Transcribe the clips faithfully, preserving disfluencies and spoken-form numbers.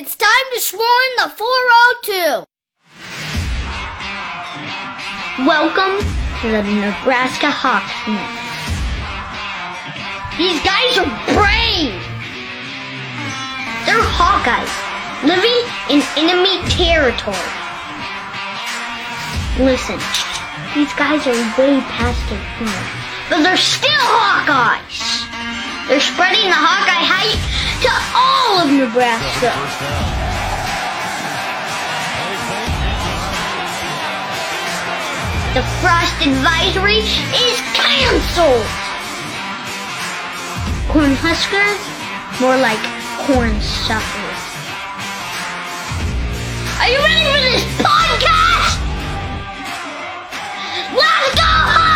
It's time to swarm the four oh two. Welcome to the Nebraska Hawksmen. These guys are brave. They're Hawkeyes living in enemy territory. Listen, these guys are way past their prime, but they're still Hawkeyes. They're spreading the Hawkeye hype to all of Nebraska. The frost advisory is canceled. Cornhuskers, more like corn suckers. Are you ready for this podcast? Let's go Hawks!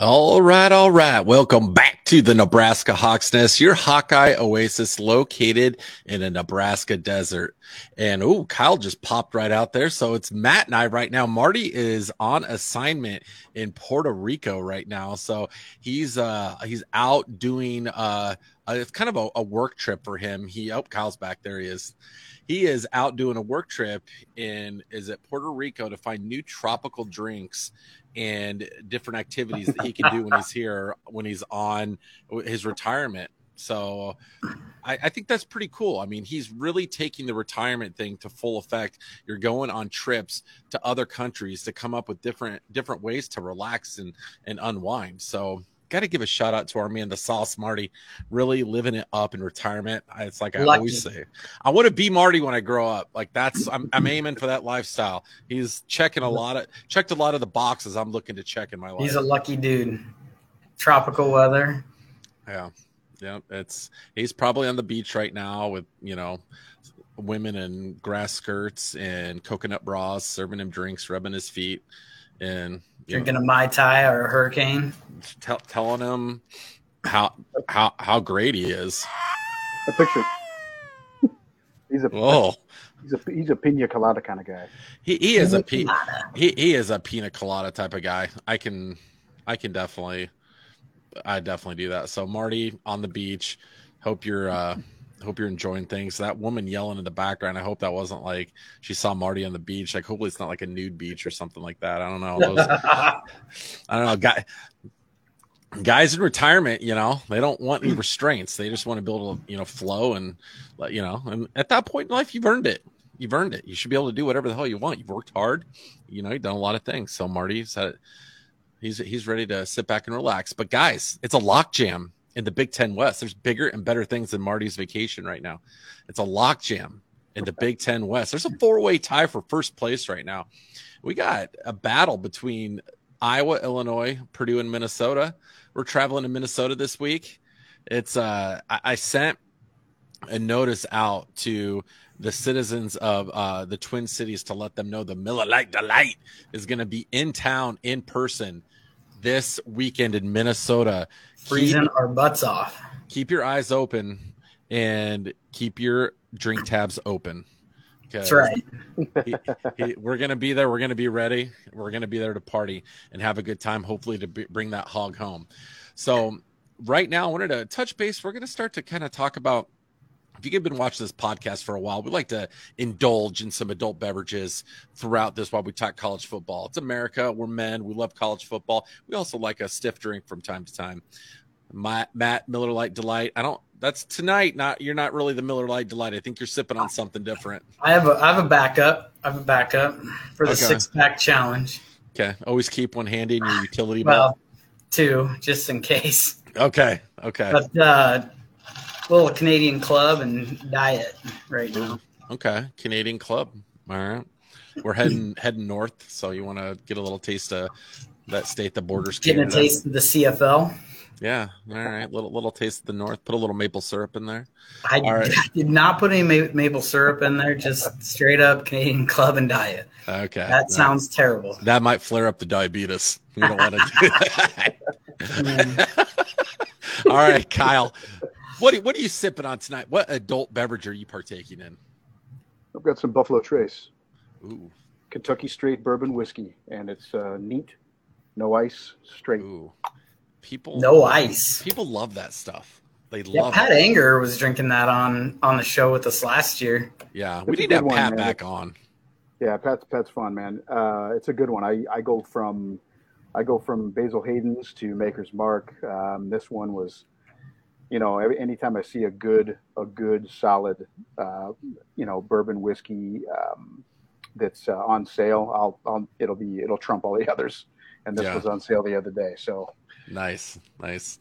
All right, all right. Welcome back to the Nebraska Hawk's Nest, your Hawkeye oasis located in a Nebraska desert. And, oh, Kyle just popped right out there. So it's Matt and I right now. Marty is on assignment in Puerto Rico right now. So he's uh, he's out doing uh, a, it's kind of a, a work trip for him. He oh, Kyle's back. There he is. He is out doing a work trip in, is it Puerto Rico, to find new tropical drinks and different activities that he can do when he's here, when he's on his retirement. So I, I think that's pretty cool. I mean, he's really taking the retirement thing to full effect. You're going on trips to other countries to come up with different different ways to relax and, and unwind. So got to give a shout out to our man, the Sauce Marty, really living it up in retirement. It's like I Lucky. always say, I want to be Marty when I grow up. Like that's, I'm, I'm aiming for that lifestyle. He's checking a lot of, checked a lot of the boxes I'm looking to check in my life. He's a lucky dude. Tropical weather. Yeah. Yeah. It's, he's probably on the beach right now with, you know, women in grass skirts and coconut bras, serving him drinks, rubbing his feet. And drinking know, a Mai Tai or a hurricane, tell, telling him how how how great he is. A picture. He's a oh, he's a he's a pina colada kind of guy. He he is a pina he, he is a pina colada type of guy. I can I can definitely I definitely do that. So Marty on the beach. Hope you're uh, hope you're enjoying things. That woman yelling in the background, I hope that wasn't like she saw Marty on the beach. Like hopefully it's not like a nude beach or something like that. I don't know. Those, I don't know. Guy, guys in retirement, you know, they don't want any restraints. They just want to be able to, you know, flow and, you know, and at that point in life, you've earned it. You've earned it. You should be able to do whatever the hell you want. You've worked hard. You know, you've done a lot of things. So Marty's had, he's he's ready to sit back and relax. But guys, it's a lockjam in the Big Ten West. There's bigger and better things than Marty's vacation right now. It's a lockjam in the Big Ten West. There's a four-way tie for first place right now. We got a battle between Iowa, Illinois, Purdue, and Minnesota. We're traveling to Minnesota this week. It's uh, I, I sent a notice out to the citizens of uh, the Twin Cities to let them know the Miller Lite Delight is going to be in town in person this weekend in Minnesota. Freezing keep, our butts off. Keep your eyes open and keep your drink tabs open. That's right. he, he, we're going to be there. We're going to be ready. We're going to be there to party and have a good time, hopefully to be, bring that hog home. So right now, I wanted to touch base. We're going to start to kind of talk about, if you've been watching this podcast for a while, we like to indulge in some adult beverages throughout this while we talk college football. It's America. We're men. We love college football. We also like a stiff drink from time to time. My, Matt, Miller Lite Delight. I don't. That's tonight. Not you're not really the Miller Lite Delight. I think you're sipping on something different. I have a I have a backup. I have a backup for the okay. six pack challenge. Okay. Always keep one handy in your utility belt. Well, two, just in case. Okay. Okay. But, uh, little Canadian Club and diet right now. Okay, Canadian Club. All right, we're heading heading north, so you want to get a little taste of that state that borders Canada. Getting a taste of the C F L. Yeah. All right. Little little taste of the north. Put a little maple syrup in there. I, right. I did not put any ma- maple syrup in there. Just straight up Canadian Club and diet. Okay. That nice. Sounds terrible. That might flare up the diabetes. We don't want to do that. All right, Kyle. What what are you sipping on tonight? What adult beverage are you partaking in? I've got some Buffalo Trace. Ooh. Kentucky straight bourbon whiskey, and it's uh, neat, no ice, straight. Ooh. People no ice. People love that stuff. They yeah, love. Pat it. Anger was drinking that on, on the show with us last year. Yeah, it's we need to have one, Pat man. back on. Yeah, Pat's Pat's fun, man. Uh, it's a good one. I, I go from I go from Basil Hayden's to Maker's Mark. Um, this one was, you know, every, anytime I see a good a good solid, uh, you know, bourbon whiskey um, that's uh, on sale, I'll, I'll it'll be it'll trump all the others. And this yeah. was on sale the other day, so. Nice, nice.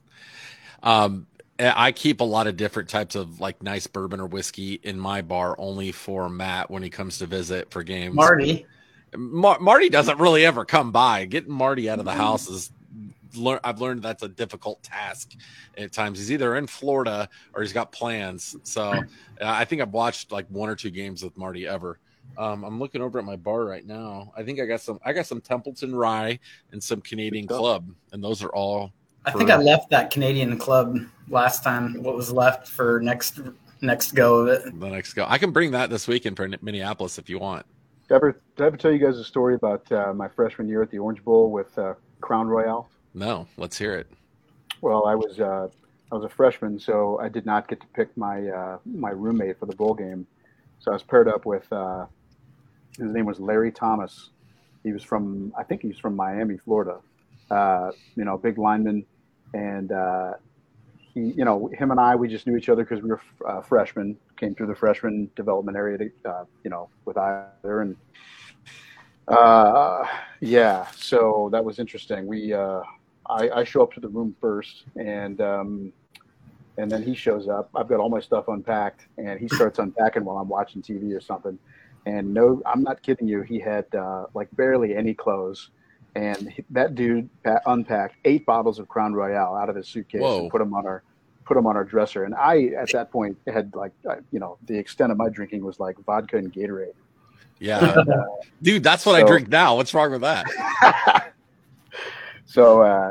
Um, I keep a lot of different types of like nice bourbon or whiskey in my bar, only for Matt when he comes to visit for games. Marty, Mar- Marty doesn't really ever come by. Getting Marty out of the house is, le- I've learned that's a difficult task at times. He's either in Florida or he's got plans. So I think I've watched like one or two games with Marty ever. Um, I'm looking over at my bar right now. I think I got some. I got some Templeton Rye and some Canadian Club, and those are all. I for, think I left that Canadian Club last time. What was left for next next go of it? The next go. I can bring that this weekend for Minneapolis if you want. Did I ever, did I ever tell you guys a story about uh, my freshman year at the Orange Bowl with uh, Crown Royal? No, let's hear it. Well, I was uh, I was a freshman, so I did not get to pick my uh, my roommate for the bowl game. So I was paired up with. Uh, His name was Larry Thomas. He was from, I think he was from Miami, Florida. Uh, you know, big lineman, and uh, he, you know, him and I, we just knew each other because we were uh, freshmen. Came through the freshman development area, to, uh, you know, with either, and uh, yeah. So that was interesting. We, uh, I, I show up to the room first, and um, and then he shows up. I've got all my stuff unpacked, and he starts unpacking while I'm watching T V or something. And no, I'm not kidding you. He had uh, like barely any clothes, and he, that dude unpacked eight bottles of Crown Royal out of his suitcase Whoa. and put them on our, put them on our dresser. And I, at that point, had like, you know, the extent of my drinking was like vodka and Gatorade. Yeah, and, uh, dude, that's what so, I drink now. What's wrong with that? so, uh,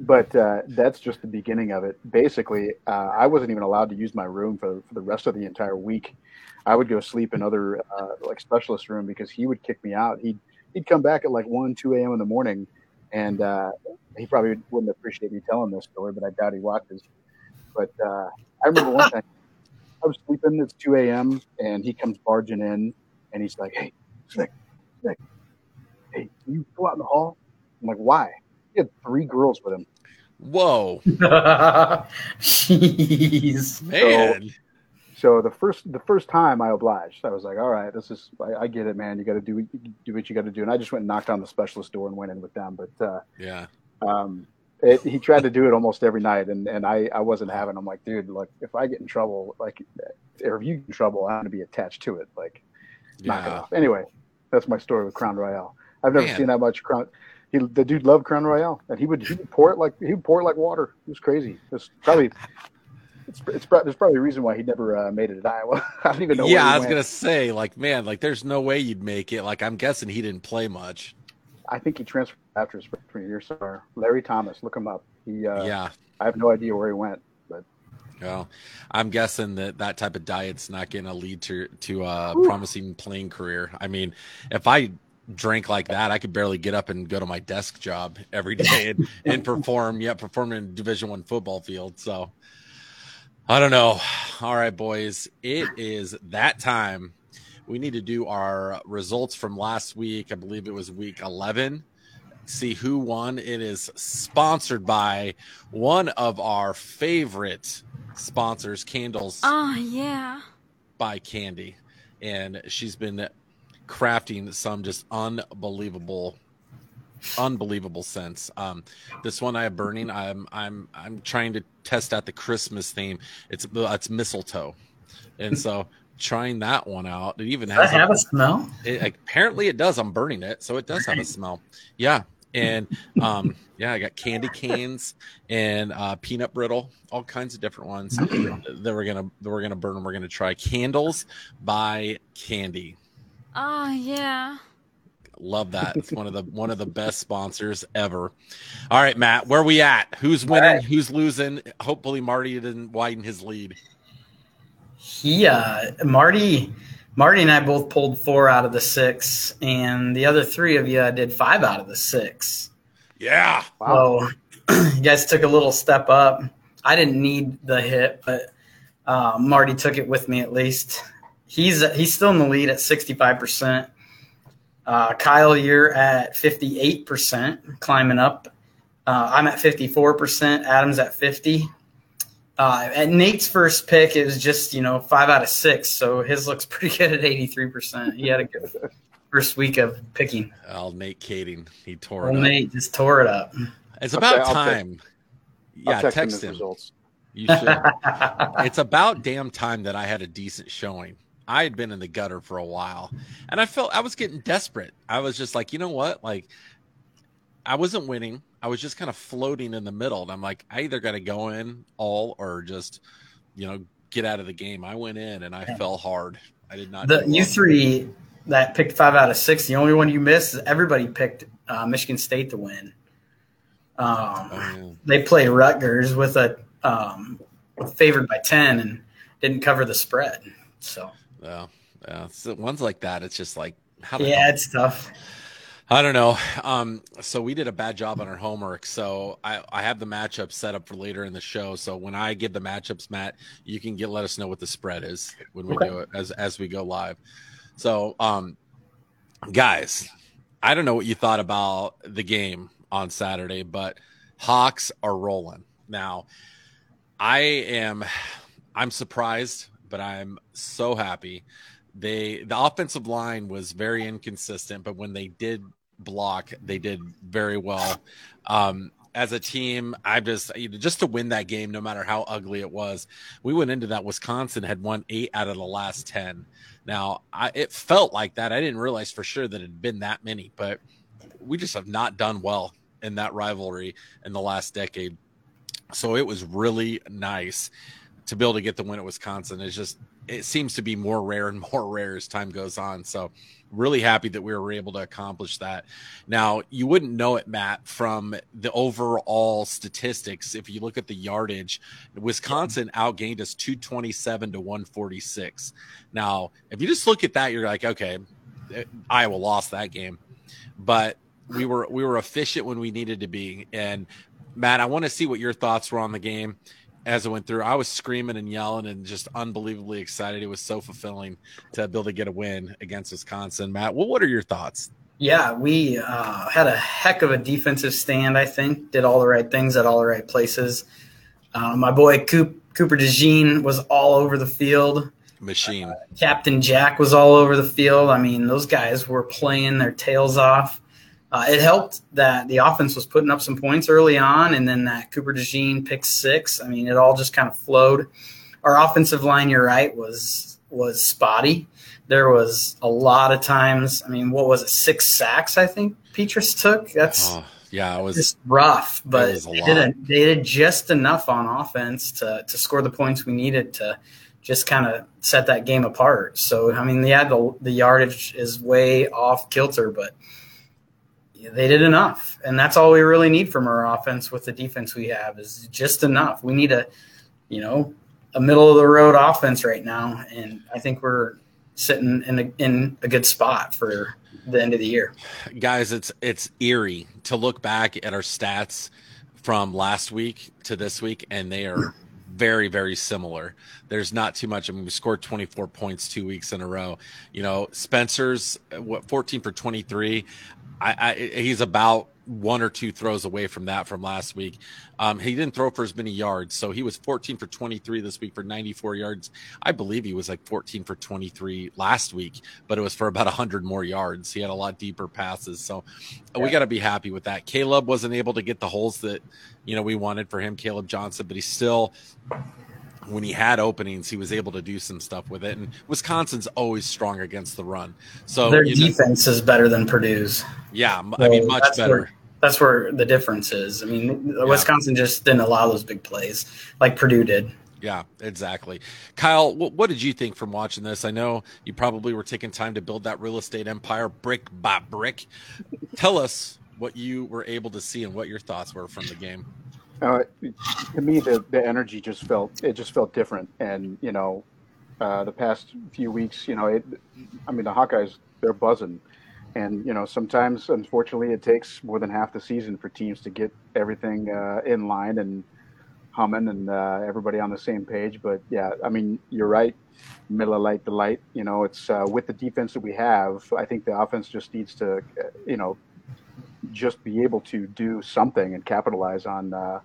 but uh, that's just the beginning of it. Basically, uh, I wasn't even allowed to use my room for, for the rest of the entire week. I would go sleep in other uh, like specialist room because he would kick me out. He'd he'd come back at like one, two a.m. in the morning, and uh, he probably wouldn't appreciate me telling this story, but I doubt he watches. But uh, I remember one time I was sleeping. It's two a.m. and he comes barging in, and he's like, "Hey, Nick, Nick, hey, can you go out in the hall?" I'm like, "Why?" He had three girls with him. Whoa, jeez, man. So, So the first the first time I obliged, I was like, all right, this is I, I get it, man. You got to do do what you got to do. And I just went and knocked on the specialist door and went in with them. But uh, yeah, um, it, he tried to do it almost every night, and, and I, I wasn't having. I'm like, dude, like if I get in trouble, like or if you get in trouble, I'm gonna be attached to it. Like, yeah. knock it off. Anyway, that's my story with Crown Royal. I've never man. seen that much Crown. He, the dude loved Crown Royal, and he would he would pour it like he would pour it like water. It was crazy. It's probably. It's, it's there's probably a reason why he never uh, made it to Iowa. I don't even know. Yeah, where he I was went. gonna say, like, man, like, there's no way you'd make it. Like, I'm guessing he didn't play much. I think he transferred after his freshman year somewhere. Larry Thomas, look him up. He, uh, yeah, I have no idea where he went, but. Well, I'm guessing that that type of diet's not gonna lead to to a Ooh. promising playing career. I mean, if I drank like that, I could barely get up and go to my desk job every day and, and perform. Yeah, perform in a Division One football field. So. I don't know. All right, boys, it is that time. We need to do our results from last week. I believe it was week eleven. See who won. It is sponsored by one of our favorite sponsors, Candles. Oh, yeah. By Candy. And she's been crafting some just unbelievable unbelievable scents. Um this one I have burning. I'm I'm I'm trying to test out the Christmas theme. It's it's mistletoe, and so trying that one out. It even does has that have a, a smell. It, apparently, it does. I'm burning it, so it does have a smell. Yeah, And um, yeah, I got candy canes and uh, peanut brittle, all kinds of different ones that we're gonna that we're gonna burn and we're gonna try. Candles by Candy. Oh yeah. Love that. It's one of the one of the best sponsors ever. All right, Matt, where are we at? Who's winning? Right. Who's losing? Hopefully Marty didn't widen his lead. He uh, Marty Marty and I both pulled four out of the six, and the other three of you did five out of the six. Yeah. Wow. So you guys took a little step up. I didn't need the hit, but uh, Marty took it with me at least. He's he's still in the lead at sixty-five percent. Uh, Kyle, you're at fifty-eight percent, climbing up. Uh, I'm at fifty-four percent. Adam's at fifty. Uh, at Nate's first pick, it was just, you know, five out of six. So his looks pretty good at eighty-three percent. He had a good first week of picking. Oh, Nate Kading. He tore it up. Nate just tore it up. It's about time. Yeah, text him. You should. It's about damn time that I had a decent showing. I had been in the gutter for a while, and I felt I was getting desperate. I was just like, you know what? Like, I wasn't winning. I was just kind of floating in the middle, and I'm like, I either got to go in all or just, you know, get out of the game. I went in, and I yeah. fell hard. I did not. The, you three that picked five out of six, the only one you missed is everybody picked uh, Michigan State to win. Um, oh, yeah. They played Rutgers with a um, favored by ten and didn't cover the spread, so – Yeah, yeah. So ones like that, it's just like how do yeah, I, it's tough. I don't know. Um, so we did a bad job on our homework. So I, I have the matchup set up for later in the show. So when I give the matchups, Matt, you can get let us know what the spread is when we okay. do it as as we go live. So, um, guys, I don't know what you thought about the game on Saturday, but Hawks are rolling now. I am, I'm surprised. But I'm so happy. They the offensive line was very inconsistent, but when they did block, they did very well. Um, as a team, I just just to win that game, no matter how ugly it was, we went into that. Wisconsin had won eight out of the last ten. Now I, it felt like that. I didn't realize for sure that it had been that many, but we just have not done well in that rivalry in the last decade. So it was really nice to be able to get the win at Wisconsin. Is just, it seems to be more rare and more rare as time goes on. So really happy that we were able to accomplish that. Now you wouldn't know it, Matt, from the overall statistics. If you look at the yardage, Wisconsin outgained us two twenty-seven to one forty-six. Now, if you just look at that, you're like, okay, Iowa lost that game, but we were, we were efficient when we needed to be. And Matt, I want to see what your thoughts were on the game. As it went through, I was screaming and yelling and just unbelievably excited. It was so fulfilling to be able to get a win against Wisconsin. Matt, well, what are your thoughts? Yeah, we uh, had a heck of a defensive stand, I think. Did all the right things at all the right places. Uh, my boy Coop, Cooper DeJean was all over the field. Machine. Uh, Captain Jack was all over the field. I mean, those guys were playing their tails off. Uh, it helped that the offense was putting up some points early on, and then that Cooper DeJean picked six. I mean, it all just kind of flowed. Our offensive line, you're right, was was spotty. There was a lot of times. I mean, what was it? Six sacks, I think Petrus took. That's oh, yeah, it was just rough, but it was a they, did a, they did just enough on offense to to score the points we needed to just kind of set that game apart. So I mean, yeah, the the yardage is way off kilter, but they did enough, and that's all we really need from our offense with the defense we have is just enough. We need a, you know, a middle-of-the-road offense right now, and I think we're sitting in a, in a good spot for the end of the year. Guys, it's it's eerie to look back at our stats from last week to this week, and they are very, very similar. There's not too much. I mean, we scored twenty-four points two weeks in a row. You know, Spencer's, what, fourteen for twenty-three. I, I, he's about one or two throws away from that from last week. Um, he didn't throw for as many yards. So he was fourteen for twenty-three this week for ninety-four yards. I believe he was like fourteen for twenty-three last week, but it was for about one hundred more yards. He had a lot deeper passes. So yeah. We got to be happy with that. Caleb wasn't able to get the holes that, you know, we wanted for him, Caleb Johnson, but he still, when he had openings, he was able to do some stuff with it. And Wisconsin's always strong against the run. So their defense know, is better than Purdue's. Yeah, so I mean, much better. Where, that's where the difference is. I mean, yeah. Wisconsin just didn't allow those big plays like Purdue did. Yeah, exactly. Kyle, what did you think from watching this? I know you probably were taking time to build that real estate empire brick by brick. Tell us what you were able to see and what your thoughts were from the game. Uh, to me, the, the energy just felt, it just felt different. And, you know, uh, the past few weeks, you know, it, I mean, the Hawkeyes, they're buzzing. And, you know, sometimes, unfortunately, it takes more than half the season for teams to get everything uh, in line and humming and uh, everybody on the same page. But yeah, I mean, you're right. Miller Lite Delight, you know, it's uh, with the defense that we have, I think the offense just needs to, you know, just be able to do something and capitalize on uh,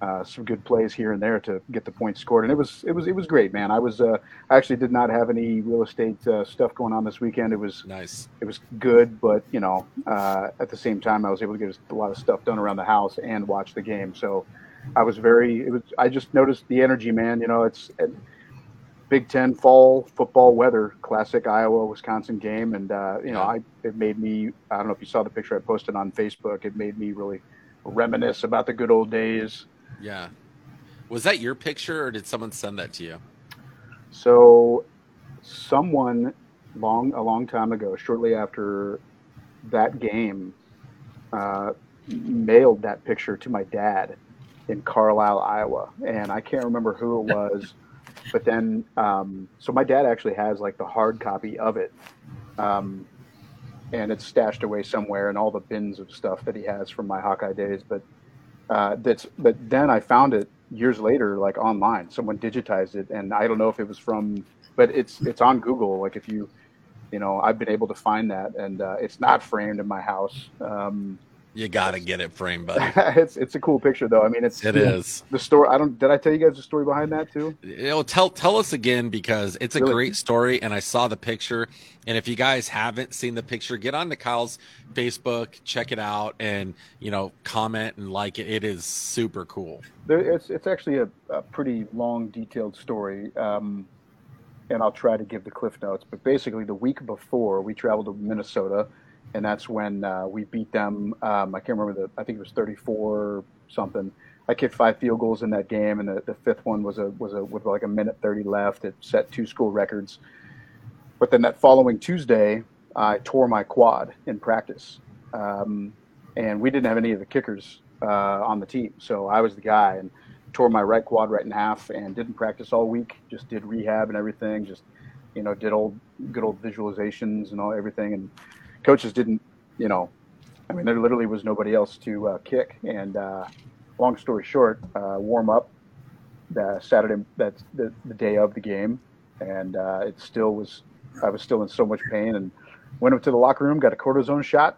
uh, some good plays here and there to get the points scored. And it was, it was, it was great, man. I was, uh, I actually did not have any real estate uh, stuff going on this weekend. It was nice. It was good, but you know, uh, at the same time, I was able to get a lot of stuff done around the house and watch the game. So, I was very. It was. I just noticed the energy, man. You know, it's Big Ten fall football weather, classic Iowa Wisconsin game, and uh, you know, I it made me. I don't know if you saw the picture I posted on Facebook. It made me really reminisce about the good old days. Yeah, was that your picture, or did someone send that to you? So, someone long a long time ago, shortly after that game, uh, mailed that picture to my dad in Carlisle, Iowa, and I can't remember who it was, but then um so my dad actually has like the hard copy of it, um and it's stashed away somewhere in all the bins of stuff that he has from my Hawkeye days, but uh that's but then I found it years later, like online. Someone digitized it, and I don't know if it was from, but it's it's on Google. Like if you you know I've been able to find that, and uh it's not framed in my house. um You gotta get it framed, buddy. it's it's a cool picture, though. I mean, it's it is the story. I don't. Did I tell you guys the story behind that too? You know, tell tell us again, because it's a really great story, and I saw the picture. And if you guys haven't seen the picture, get on to Kyle's Facebook, check it out, and you know, comment and like it. It is super cool. There, it's it's actually a, a pretty long, detailed story, um, and I'll try to give the cliff notes. But basically, the week before, we traveled to Minnesota. And that's when uh, we beat them. Um, I can't remember the. I think it was thirty-four something. I kicked five field goals in that game, and the, the fifth one was a was a with like a minute thirty left. It set two school records. But then that following Tuesday, I tore my quad in practice, um, and we didn't have any of the kickers uh, on the team, so I was the guy and tore my right quad right in half, and didn't practice all week. Just did rehab and everything. Just you know did old good old visualizations and all everything and. Coaches didn't, you know, I mean, there literally was nobody else to uh, kick. And uh, long story short, uh, warm up the Saturday, that's the, the day of the game. And uh, it still was, I was still in so much pain, and went up to the locker room, got a cortisone shot,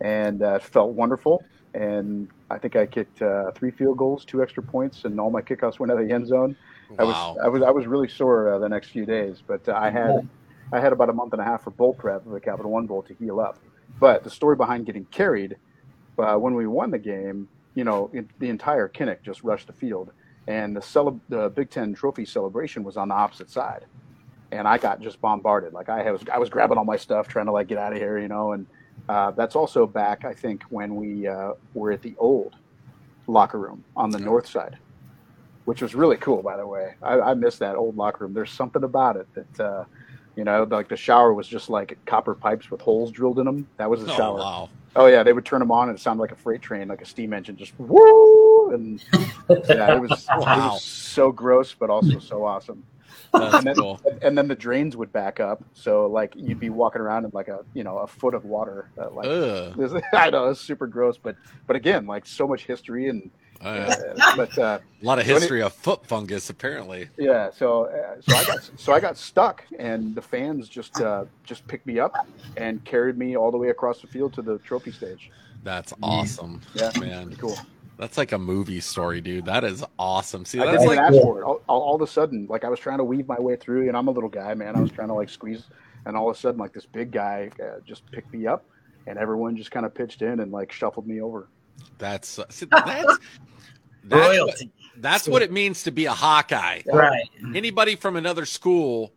and uh, felt wonderful. And I think I kicked uh, three field goals, two extra points, and all my kickoffs went out of the end zone. Wow. I was, I was, I was really sore uh, the next few days, but uh, I had. I had about a month and a half for bowl prep, the Capital One Bowl, to heal up. But the story behind getting carried, uh, when we won the game, you know, it, the entire Kinnick just rushed the field. And the, cele- the Big Ten trophy celebration was on the opposite side. And I got just bombarded. Like, I was I was grabbing all my stuff, trying to, like, get out of here, you know. And uh, that's also back, I think, when we uh, were at the old locker room on the north side, which was really cool, by the way. I, I miss that old locker room. There's something about it that uh, – You know, like the shower was just like copper pipes with holes drilled in them. That was the shower. Oh, wow. Oh, yeah. They would turn them on, and it sounded like a freight train, like a steam engine, just woo. And yeah, it was, wow. It was so gross, but also so awesome. That's and, then, cool. and then the drains would back up. So, like, you'd be walking around in like a, you know, a foot of water. Uh, like, this, I know, it's super gross. But, but again, like so much history and. Uh, but uh, a lot of history so it, of foot fungus, apparently. Yeah, so uh, so I got so I got stuck, and the fans just uh, just picked me up and carried me all the way across the field to the trophy stage. That's awesome. Yeah, man, cool. That's like a movie story, dude. That is awesome. See, that's like all, all of a sudden, like I was trying to weave my way through, and I'm a little guy, man. I was trying to like squeeze, and all of a sudden, like this big guy uh, just picked me up, and everyone just kind of pitched in and like shuffled me over. That's see, that's. That's, what, that's what it means to be a Hawkeye. Right. Anybody from another school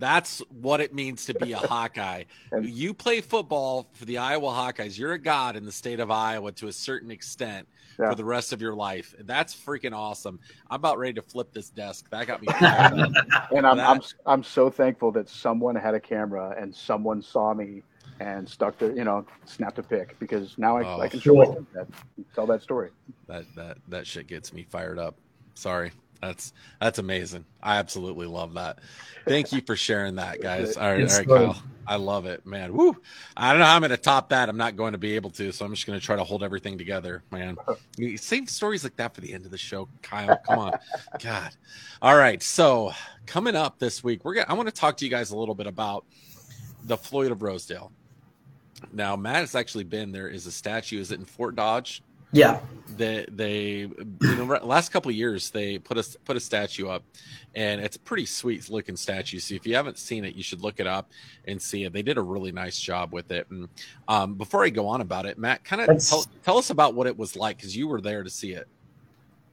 That's what it means to be a Hawkeye. You play football for the Iowa Hawkeyes. You're a god in the state of Iowa to a certain extent yeah. for the rest of your life. That's freaking awesome. I'm about ready to flip this desk. That got me. And I'm, I'm I'm so thankful that someone had a camera and someone saw me and stuck to, you know, snapped a pic, because now I, oh, I can show sure. that, tell that story. That that that shit gets me fired up. Sorry. That's that's amazing. I absolutely love that. Thank you for sharing that, guys. All right, all right, Kyle. I love it, man. Woo! I don't know how I'm going to top that. I'm not going to be able to, so I'm just going to try to hold everything together, man. Save stories like that for the end of the show, Kyle. Come on, God. All right. So coming up this week, we're gonna, I want to talk to you guys a little bit about the Floyd of Rosedale. Now, Matt has actually been there. Is a statue? Is it in Fort Dodge? Yeah, they they you know, last couple of years they put a put a statue up, and it's a pretty sweet looking statue. So if you haven't seen it, you should look it up and see it. They did a really nice job with it. And um, before I go on about it, Matt, kind of tell, tell us about what it was like, because you were there to see it.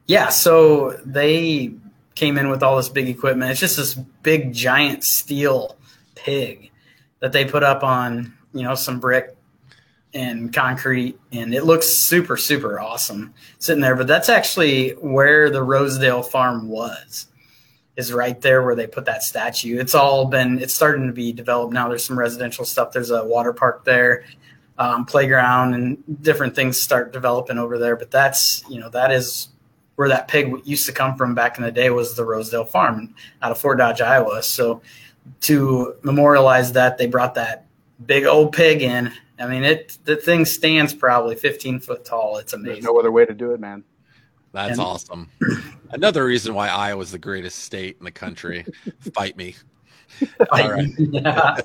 Yeah, so they came in with all this big equipment. It's just this big giant steel pig that they put up on, you know, some brick and concrete, and it looks super, super awesome sitting there. But that's actually where the Rosedale farm was, is right there where they put that statue. It's all been, it's starting to be developed now. There's some residential stuff. There's a water park there, um, playground, and different things start developing over there. But that's, you know, that is where that pig used to come from back in the day, was the Rosedale farm out of Fort Dodge, Iowa. So to memorialize that, they brought that big old pig in. I mean, it the thing stands probably fifteen foot tall. It's amazing. There's no other way to do it, man. That's and- awesome. Another reason why Iowa is the greatest state in the country. Fight me. All right. Yeah.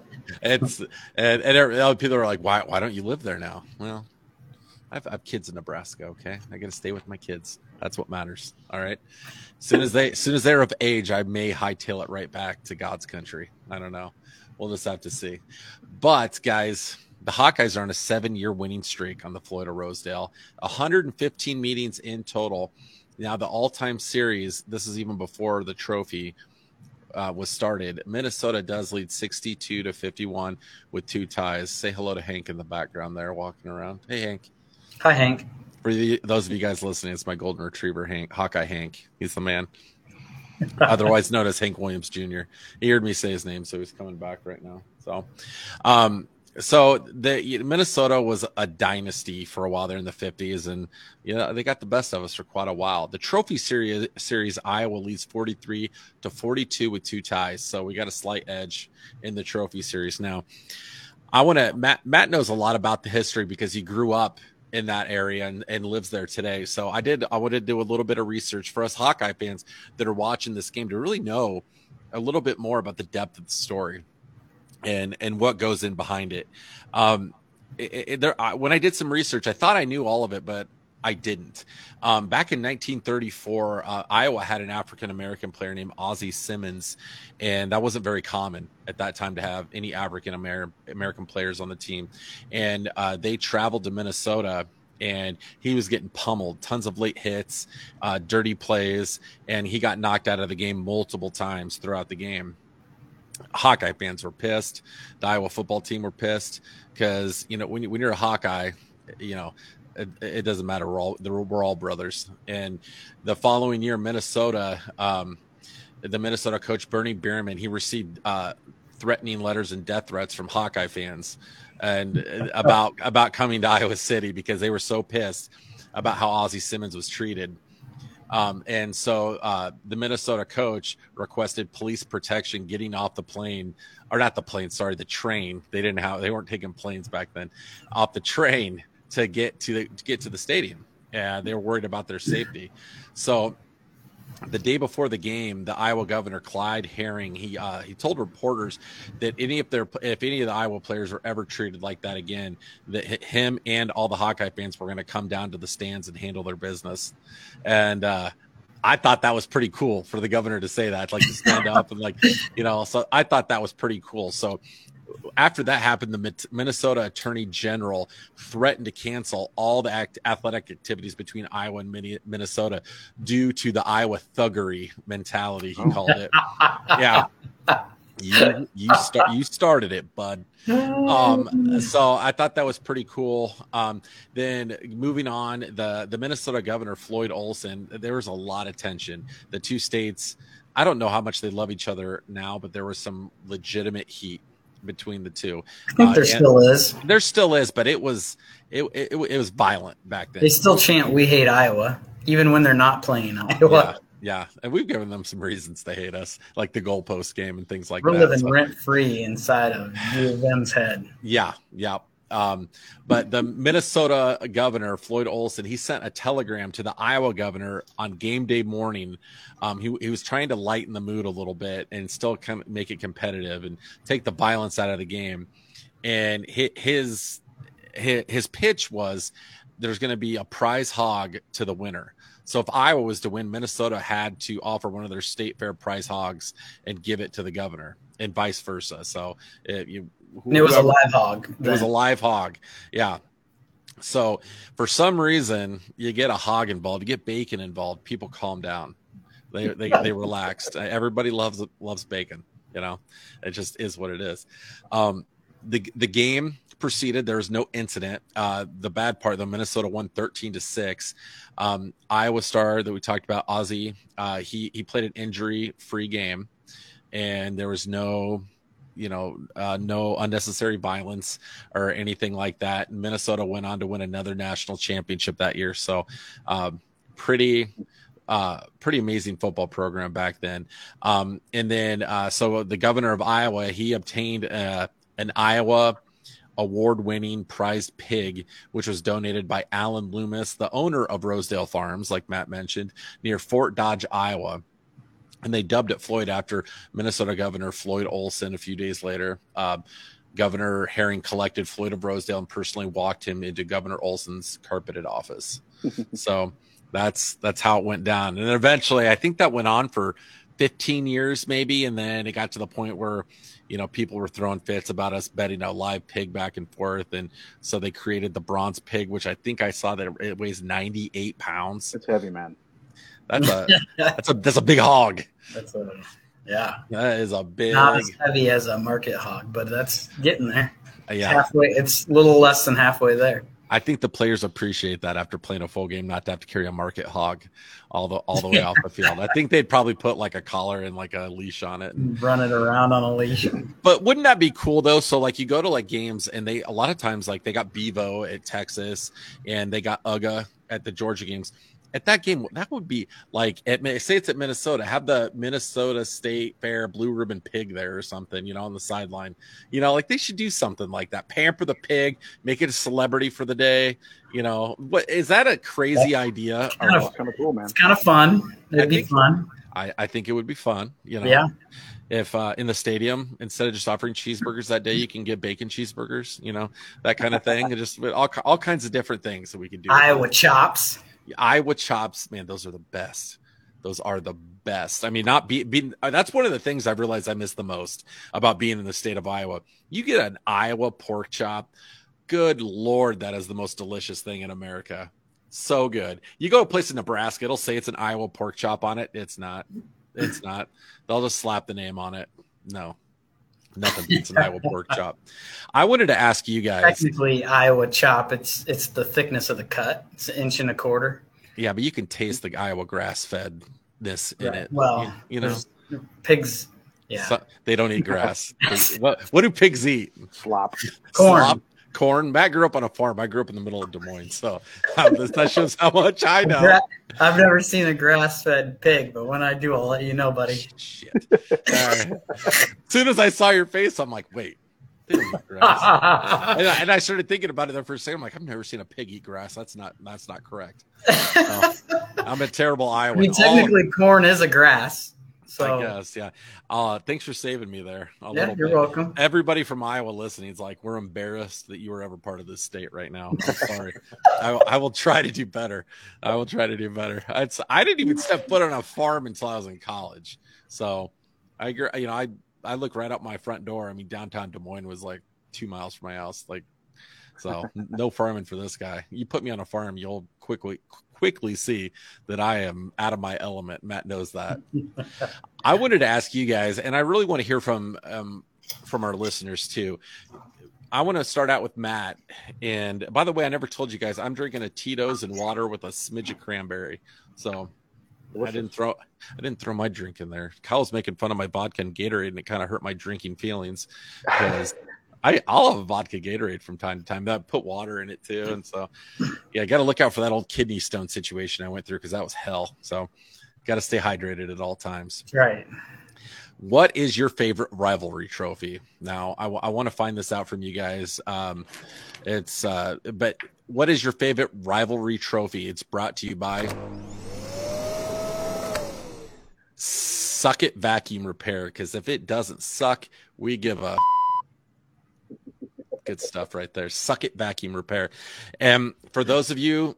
It's and and people are like, why why don't you live there now? Well, I've I've kids in Nebraska. Okay, I got to stay with my kids. That's what matters. All right. Soon as they soon as they're of age, I may hightail it right back to God's country. I don't know. We'll just have to see. But guys, the Hawkeyes are on a seven-year winning streak on the Floyd of Rosedale. one hundred fifteen meetings in total. Now, the all-time series, this is even before the trophy uh, was started. Minnesota does lead sixty-two to fifty-one with two ties. Say hello to Hank in the background there walking around. Hey, Hank. Hi, Hank. For the, those of you guys listening, it's my golden retriever, Hank, Hawkeye Hank. He's the man. Otherwise known as Hank Williams Junior He heard me say his name, so he's coming back right now. So, um, So the Minnesota was a dynasty for a while there in the fifties, and you know they got the best of us for quite a while. The trophy series, series Iowa leads forty-three to forty-two with two ties, so we got a slight edge in the trophy series. Now, I want to Matt. Matt knows a lot about the history because he grew up in that area and, and lives there today. So I did. I wanted to do a little bit of research for us Hawkeye fans that are watching this game to really know a little bit more about the depth of the story and and what goes in behind it. Um, it, it there, I, when I did some research, I thought I knew all of it, but I didn't. Um, back in nineteen thirty-four, uh, Iowa had an African-American player named Ozzie Simmons, and that wasn't very common at that time to have any African-American players on the team. And uh, they traveled to Minnesota, and he was getting pummeled, tons of late hits, uh, dirty plays, and he got knocked out of the game multiple times throughout the game. Hawkeye fans were pissed. The Iowa football team were pissed because, you know, when, you, when you're a Hawkeye, you know, it, it doesn't matter. We're all, we're all brothers. And the following year, Minnesota, um, the Minnesota coach, Bernie Beerman, he received uh, threatening letters and death threats from Hawkeye fans and about, about coming to Iowa City because they were so pissed about how Ozzie Simmons was treated. Um, and so uh, the Minnesota coach requested police protection getting off the plane, or not the plane, sorry, the train. They didn't have, they weren't taking planes back then, off the train to get to the, to get to the stadium. And they were worried about their safety. So the day before the game, the Iowa governor, Clyde Herring, he uh, he told reporters that any of their if any of the Iowa players were ever treated like that again, that him and all the Hawkeye fans were going to come down to the stands and handle their business. And uh, I thought that was pretty cool for the governor to say that, like to stand up and like, you know, so I thought that was pretty cool. So after that happened, the Minnesota Attorney General threatened to cancel all the act- athletic activities between Iowa and Minnesota due to the Iowa thuggery mentality, he called it. Yeah. You you start you started it, bud. Um, so I thought that was pretty cool. Um, then moving on, the the Minnesota governor Floyd Olson. There was a lot of tension. The two states. I don't know how much they love each other now, but there was some legitimate heat between the two. I think uh, there still is. There still is, but it was it, it it was violent back then. They still chant "We hate Iowa," even when they're not playing Iowa. Yeah. Yeah, and we've given them some reasons to hate us, like the goalpost game and things like We're that. We're living so. rent-free inside of U of M's head. Yeah, yeah. Um, but the Minnesota governor, Floyd Olson, he sent a telegram to the Iowa governor on game day morning. Um, he, he was trying to lighten the mood a little bit and still kind of make it competitive and take the violence out of the game. And his, his, his pitch was there's going to be a prize hog to the winner. So if Iowa was to win, Minnesota had to offer one of their state fair prize hogs and give it to the governor, and vice versa. So it, you, whoever, it was a live hog. It then. was a live hog. Yeah. So for some reason, you get a hog involved, you get bacon involved. People calm down. They they they relaxed. Everybody loves loves bacon. You know, it just is what it is. Um, the the game. Proceeded. There was no incident. Uh, the bad part, though, Minnesota won thirteen to six. Um, Iowa star that we talked about, Ozzie, uh, he he played an injury-free game, and there was no, you know, uh, no unnecessary violence or anything like that. And Minnesota went on to win another national championship that year. So, uh, pretty. Uh, pretty amazing football program back then. Um, and then, uh, so the governor of Iowa, he obtained uh, an Iowa. Award-winning prized pig, which was donated by Alan Loomis, the owner of Rosedale Farms, like Matt mentioned, near Fort Dodge, Iowa. And they dubbed it Floyd after Minnesota Governor Floyd Olson a few days later. Uh, Governor Herring collected Floyd of Rosedale and personally walked him into Governor Olson's carpeted office. So that's that's how it went down. And eventually, I think that went on for fifteen years maybe, and then it got to the point where, you know, people were throwing fits about us betting a live pig back and forth, and so they created the bronze pig, which I think I saw that it weighs ninety-eight pounds. It's heavy, man. That's a that's a that's a big hog. That's a yeah. That is a big. Not as heavy as a market hog, but that's getting there. Yeah, it's halfway. It's a little less than halfway there. I think the players appreciate that after playing a full game, not to have to carry a market hog all the all the way off the field. I think they'd probably put like a collar and like a leash on it, and run it around on a leash. But wouldn't that be cool though? So like you go to like games and they a lot of times like they got Bevo at Texas and they got Uga at the Georgia games. At that game, that would be like at say it's at Minnesota, have the Minnesota State Fair blue ribbon pig there or something, you know, on the sideline. You know, like they should do something like that. Pamper the pig, make it a celebrity for the day. You know, what is that a crazy idea? It's kind, of, kind of cool, man. It's kind of fun. It'd I be think, fun. I, I think it would be fun. You know, yeah. If uh, in the stadium, instead of just offering cheeseburgers that day, you can get bacon cheeseburgers. You know, that kind of thing. And just all all kinds of different things that we could do. Iowa chops. Iowa chops, man, those are the best. Those are the best. I mean, not being be, that's one of the things I've realized I miss the most about being in the state of Iowa. You get an Iowa pork chop. Good Lord, that is the most delicious thing in America. So good. You go to a place in Nebraska, it'll say it's an Iowa pork chop on it. It's not. It's not. They'll just slap the name on it. No. Nothing beats an Iowa pork chop. I wanted to ask you guys. Technically, Iowa chop, it's it's the thickness of the cut. It's an inch and a quarter. Yeah, but you can taste the Iowa grass-fedness in right. it. Well, you, you know, pigs. Yeah, so, they don't eat grass. what, what do pigs eat? Slop, corn. Slop, corn. Matt grew up on a farm. I grew up in the middle of Des Moines, so um, that shows how much I know. I've never seen a grass-fed pig, but when I do, I'll let you know, buddy. Shit. As soon as I saw your face, I'm like, wait. They don't eat grass. and, I, and I started thinking about it there for a second. I'm like, I've never seen a pig eat grass. That's not that's not correct. Uh, I'm a terrible Iowan. I mean, technically, of, corn is a grass. So. I guess, yeah. Uh, thanks for saving me there a yeah, little bit. You're welcome. Everybody from Iowa listening is like, we're embarrassed that you were ever part of this state right now. I'm sorry. I, I will try to do better. I will try to do better. I'd, I didn't even step foot on a farm until I was in college. So, I you know, I I look right out my front door. I mean, downtown Des Moines was like two miles from my house. Like, So no farming for this guy. You put me on a farm, you'll quickly quickly see that I am out of my element. Matt knows that. I wanted to ask you guys, and I really want to hear from um, from our listeners too. I want to start out with Matt. And by the way, I never told you guys, I'm drinking a Tito's and water with a smidge of cranberry. So I didn't throw I didn't throw my drink in there. Kyle's making fun of my vodka and Gatorade, and it kind of hurt my drinking feelings because I, I'll have vodka Gatorade from time to time. I put water in it too. And so, yeah, got to look out for that old kidney stone situation I went through because that was hell. So got to stay hydrated at all times. Right. What is your favorite rivalry trophy? Now, I, w- I want to find this out from you guys. Um, it's uh, but what is your favorite rivalry trophy? It's brought to you by Suck It Vacuum Repair, because if it doesn't suck, we give a good stuff right there. Suck It Vacuum Repair. And for those of you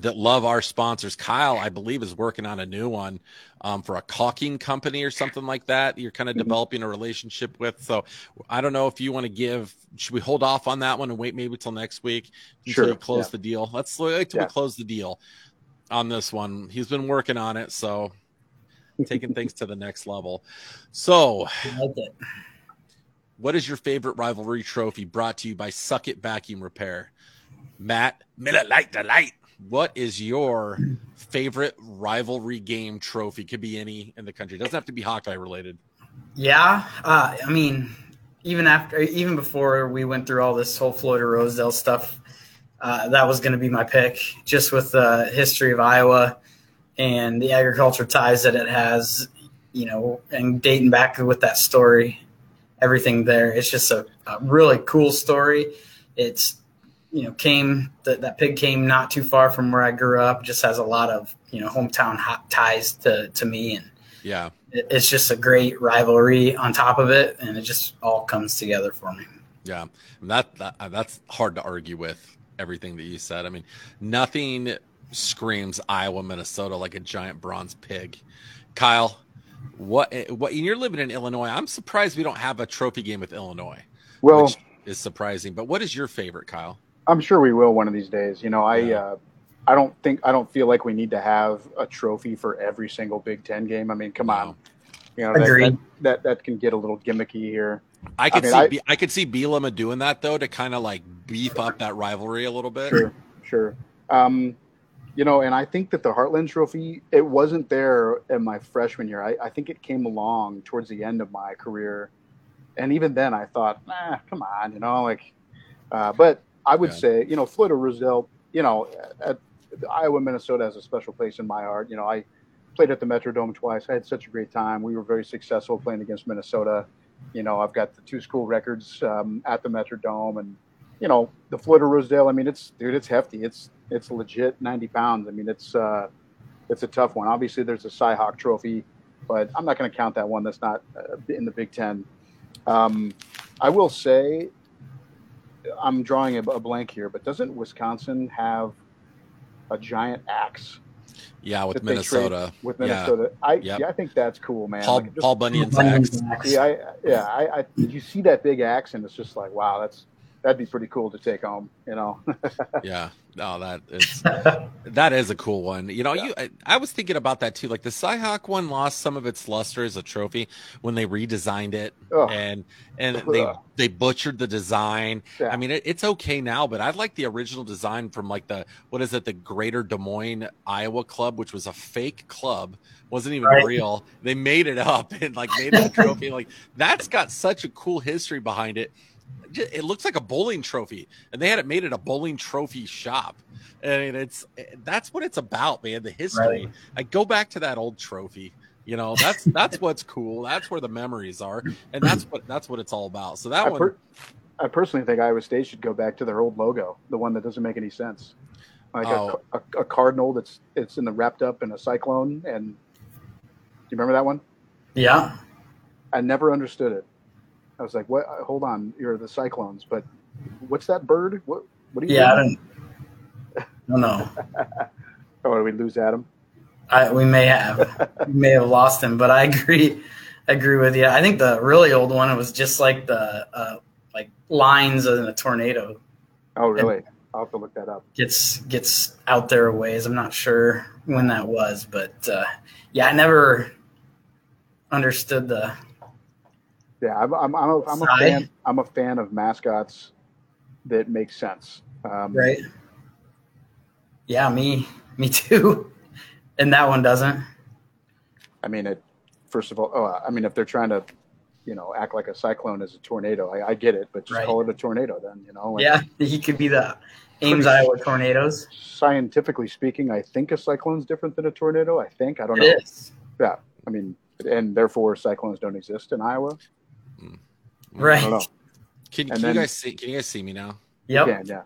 that love our sponsors, Kyle, I believe, is working on a new one um, for a caulking company or something like that. You're kind of developing a relationship with. So I don't know if you want to give, should we hold off on that one and wait maybe till next week? Sure. Until we close yeah. the deal. Let's wait till yeah. we close the deal on this one. He's been working on it. So taking things to the next level. So I like it. What is your favorite rivalry trophy brought to you by Suck It Vacuum Repair? Matt, Miller Lite Delight. What is your favorite rivalry game trophy? Could be any in the country. It doesn't have to be Hawkeye related. Yeah. Uh, I mean, even after, even before we went through all this whole Floyd of Rosedale stuff, uh, that was going to be my pick, just with the history of Iowa and the agriculture ties that it has, you know, and dating back with that story, everything there. It's just a, a really cool story. It's, you know, came that that pig came not too far from where I grew up. Just has a lot of, you know, hometown hot ties to, to me, and yeah, it, it's just a great rivalry on top of it, and it just all comes together for me. Yeah, and that, that that's hard to argue with everything that you said. I mean, nothing screams Iowa, Minnesota like a giant bronze pig. Kyle, what what? And you're living in Illinois. I'm surprised we don't have a trophy game with Illinois. Well, which is surprising. But what is your favorite, Kyle? I'm sure we will one of these days. You know, I yeah. uh, I don't think I don't feel like we need to have a trophy for every single Big Ten game. I mean, come no. on, you know, that that, that that can get a little gimmicky here. I could I mean, see I, I could see Bielema doing that though to kind of like beef up that rivalry a little bit. Sure, sure. Um, you know, and I think that the Heartland Trophy, it wasn't there in my freshman year. I, I think it came along towards the end of my career, and even then I thought, nah, come on, you know, like, uh, but. I would yeah. say, you know, Floyd of Rosedale, you know, at, at Iowa, Minnesota has a special place in my heart. You know, I played at the Metrodome twice. I had such a great time. We were very successful playing against Minnesota. You know, I've got the two school records um, at the Metrodome, and, you know, the Floyd of Rosedale, I mean, it's, dude, it's hefty. It's, it's legit ninety pounds. I mean, it's, uh, it's a tough one. Obviously there's a Cy-Hawk trophy, but I'm not going to count that one. That's not uh, in the Big Ten. Um, I will say, I'm drawing a blank here, but doesn't Wisconsin have a giant axe? Yeah, with Minnesota. With Minnesota, yeah. I yep. yeah, I think that's cool, man. Paul, like just, Paul Bunyan's axe. Yeah, I, yeah. I, I, you see that big axe, and it's just like, wow, that's that'd be pretty cool to take home, you know? yeah, no, that is that is a cool one. You know, yeah. you I, I was thinking about that too. Like the Cy-Hawk one lost some of its luster as a trophy when they redesigned it, oh. and and Ugh. they. They butchered the design. Yeah. I mean, it, it's okay now, but I like the original design from like the, what is it? The Greater Des Moines Iowa Club, which was a fake club. Wasn't even right. real. They made it up and like made it a trophy. Like that's got such a cool history behind it. It looks like a bowling trophy, and they had it made at a bowling trophy shop. And it's, that's what it's about, man. The history. Right. I go back to that old trophy. You know, that's that's what's cool. That's where the memories are, and that's what that's what it's all about. So that I one, per, I personally think Iowa State should go back to their old logo, the one that doesn't make any sense, like oh. a, a, a cardinal that's it's in the wrapped up in a cyclone. And do you remember that one? Yeah, I never understood it. I was like, what? Hold on, you're the Cyclones, but what's that bird? What? What are you? Yeah, doing? I don't, I don't know. Oh, did we lose Adam? I, we may have we may have lost him, but I agree, I agree with you. I think the really old one, it was just like the uh, like lines in a tornado. Oh, really? I'll have to look that up. Gets gets out there a ways. I'm not sure when that was, but uh, yeah, I never understood the. Yeah, I'm I'm I'm a, I'm a fan. I'm a fan of mascots that make sense. Um, right. Yeah, me me too. And that one doesn't. I mean, it. First of all, oh, I mean, if they're trying to, you know, act like a cyclone is a tornado, I, I get it, but just right. call it a tornado then, you know. And yeah, he could be the Ames, Iowa tornadoes. Scientifically speaking, I think a cyclone's different than a tornado. I think I don't it know. It is. Yeah, I mean, and therefore cyclones don't exist in Iowa. Mm. Right. I don't know. Can, can then, you guys see? Can you guys see me now? Yep. Can, yeah.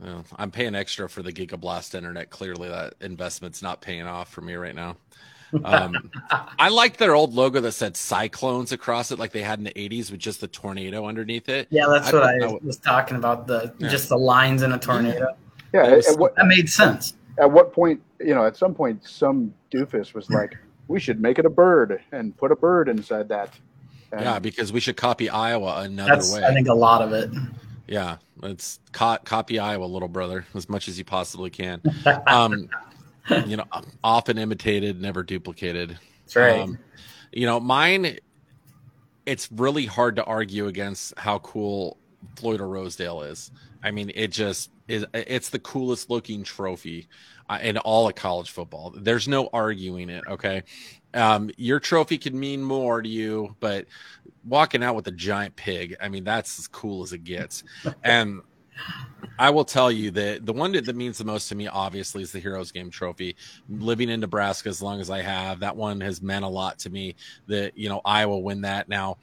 Well, I'm paying extra for the Gigablast internet. Clearly, that investment's not paying off for me right now. um, I liked their old logo that said cyclones across it, like they had in the eighties, with just the tornado underneath it. Yeah, that's I what I know. was talking about, the yeah. just the lines in a tornado. Yeah, was, at what, that made sense. At what point, you know, at some point, some doofus was like, we should make it a bird and put a bird inside that. And yeah, because we should copy Iowa another that's, way. I think a lot of it. Yeah, let's co- copy Iowa, little brother, as much as you possibly can. Um You know, often imitated, never duplicated. That's right. Um, you know, mine, it's really hard to argue against how cool Floyd of Rosedale is. I mean, it just is, it's the coolest looking trophy uh, in all of college football. There's no arguing it. Okay. Um, your trophy could mean more to you, but walking out with a giant pig, I mean, that's as cool as it gets. And I will tell you that the one that means the most to me, obviously, is the Heroes Game Trophy. Living in Nebraska as long as I have, that one has meant a lot to me. That, you know, Iowa win that. Now,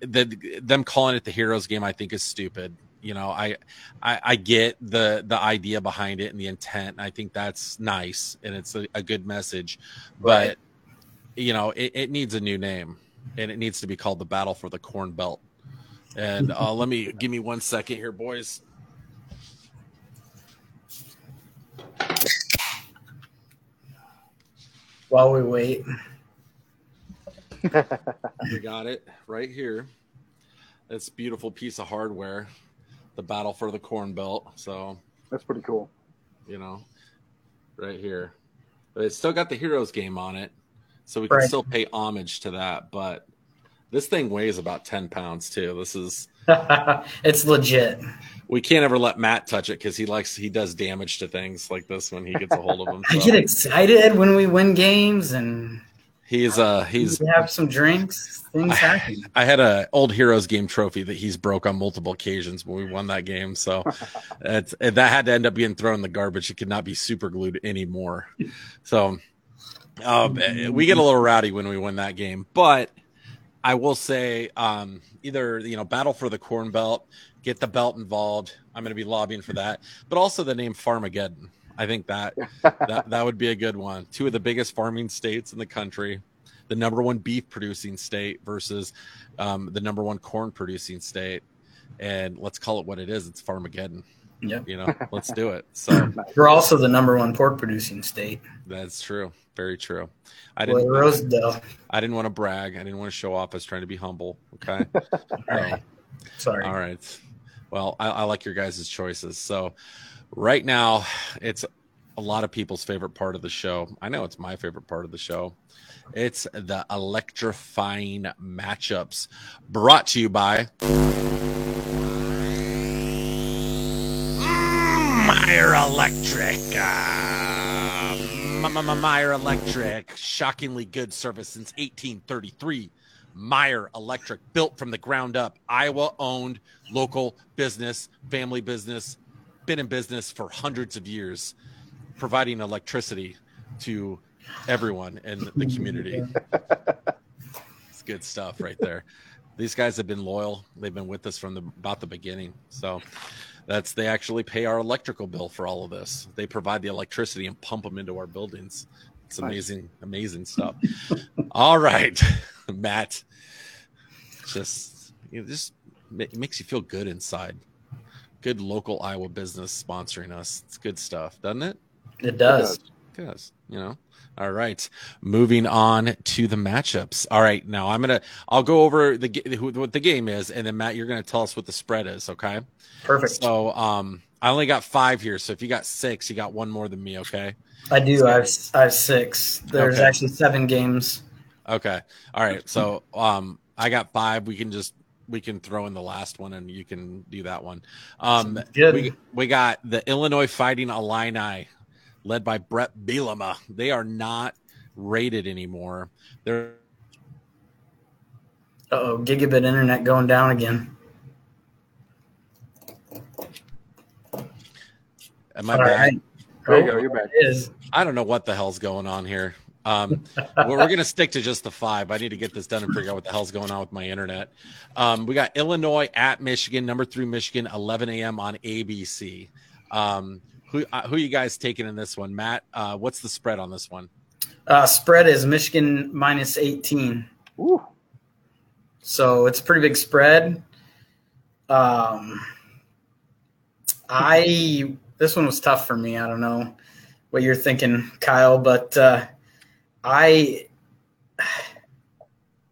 the, the, them calling it the Heroes Game, I think, is stupid. You know, I, I I get the the idea behind it and the intent. I think that's nice, and it's a, a good message. Right. But, you know, it, it needs a new name, and it needs to be called the Battle for the Corn Belt. And uh, let me give me one second here, boys. While we wait, we got it right here. This beautiful piece of hardware, the Battle for the Corn Belt. So that's pretty cool, you know, right here. But it's still got the Heroes Game on it, so we can right. still pay homage to that, but. This thing weighs about ten pounds too. This is it's legit. We can't ever let Matt touch it because he likes he does damage to things like this when he gets a hold of them. So. I get excited when we win games and he's uh he's we have some drinks. Things I, happen. I had a old Heroes Game trophy that he's broke on multiple occasions when we won that game. So it's, that had to end up getting thrown in the garbage. It could not be super glued anymore. So um, we get a little rowdy when we win that game, but. I will say um, either, you know, Battle for the Corn Belt, get the belt involved. I'm going to be lobbying for that. But also the name Farmageddon. I think that, that that would be a good one. Two of the biggest farming states in the country, the number one beef producing state versus um, the number one corn producing state. And let's call it what it is. It's Farmageddon. Yeah, you know, let's do it. So you're also the number one pork producing state. That's true. Very true. I didn't, well, Rosedale. I didn't want to brag. I didn't want to show off. I was trying to be humble. Okay. All right. Sorry. All right. Well, I, I like your guys' choices. So right now it's a lot of people's favorite part of the show. I know it's my favorite part of the show. It's the electrifying matchups brought to you by Meyer Electric. Uh, Meyer Electric. Shockingly good service since eighteen thirty-three. Meyer Electric, built from the ground up. Iowa-owned, local business, family business. Been in business for hundreds of years, providing electricity to everyone in the community. It's good stuff right there. These guys have been loyal. They've been with us from the, about the beginning. So... That's they actually pay our electrical bill for all of this. They provide the electricity and pump them into our buildings. It's amazing, amazing stuff. All right, Matt. Just you know, just it makes you feel good inside. Good local Iowa business sponsoring us. It's good stuff, doesn't it? It does. It does. does, you know. All right, moving on to the matchups. All right, now I'm gonna I'll go over the who, what the game is, and then Matt, you're gonna tell us what the spread is. Okay. Perfect. So um, I only got five here, so if you got six, you got one more than me. Okay. I do. So, I have I have six. There's okay. actually seven games. Okay. All right. So um, I got five. We can just. We can throw in the last one, and you can do that one. Um, we, we got the Illinois Fighting Illini, led by Brett Bielema. They are not rated anymore. They're uh-oh, gigabit internet going down again. Am I All back? Right. There you go. You're back. I don't know what the hell's going on here. Um, well, we're going to stick to just the five. I need to get this done and figure out what the hell's going on with my internet. Um, we got Illinois at Michigan, number three, Michigan, eleven a.m. on A B C. Um, who, uh, who are you guys taking in this one? Matt, uh, what's the spread on this one? Uh, spread is Michigan minus eighteen. Ooh. So it's a pretty big spread. Um, I, this one was tough for me. I don't know what you're thinking, Kyle, but, uh, I,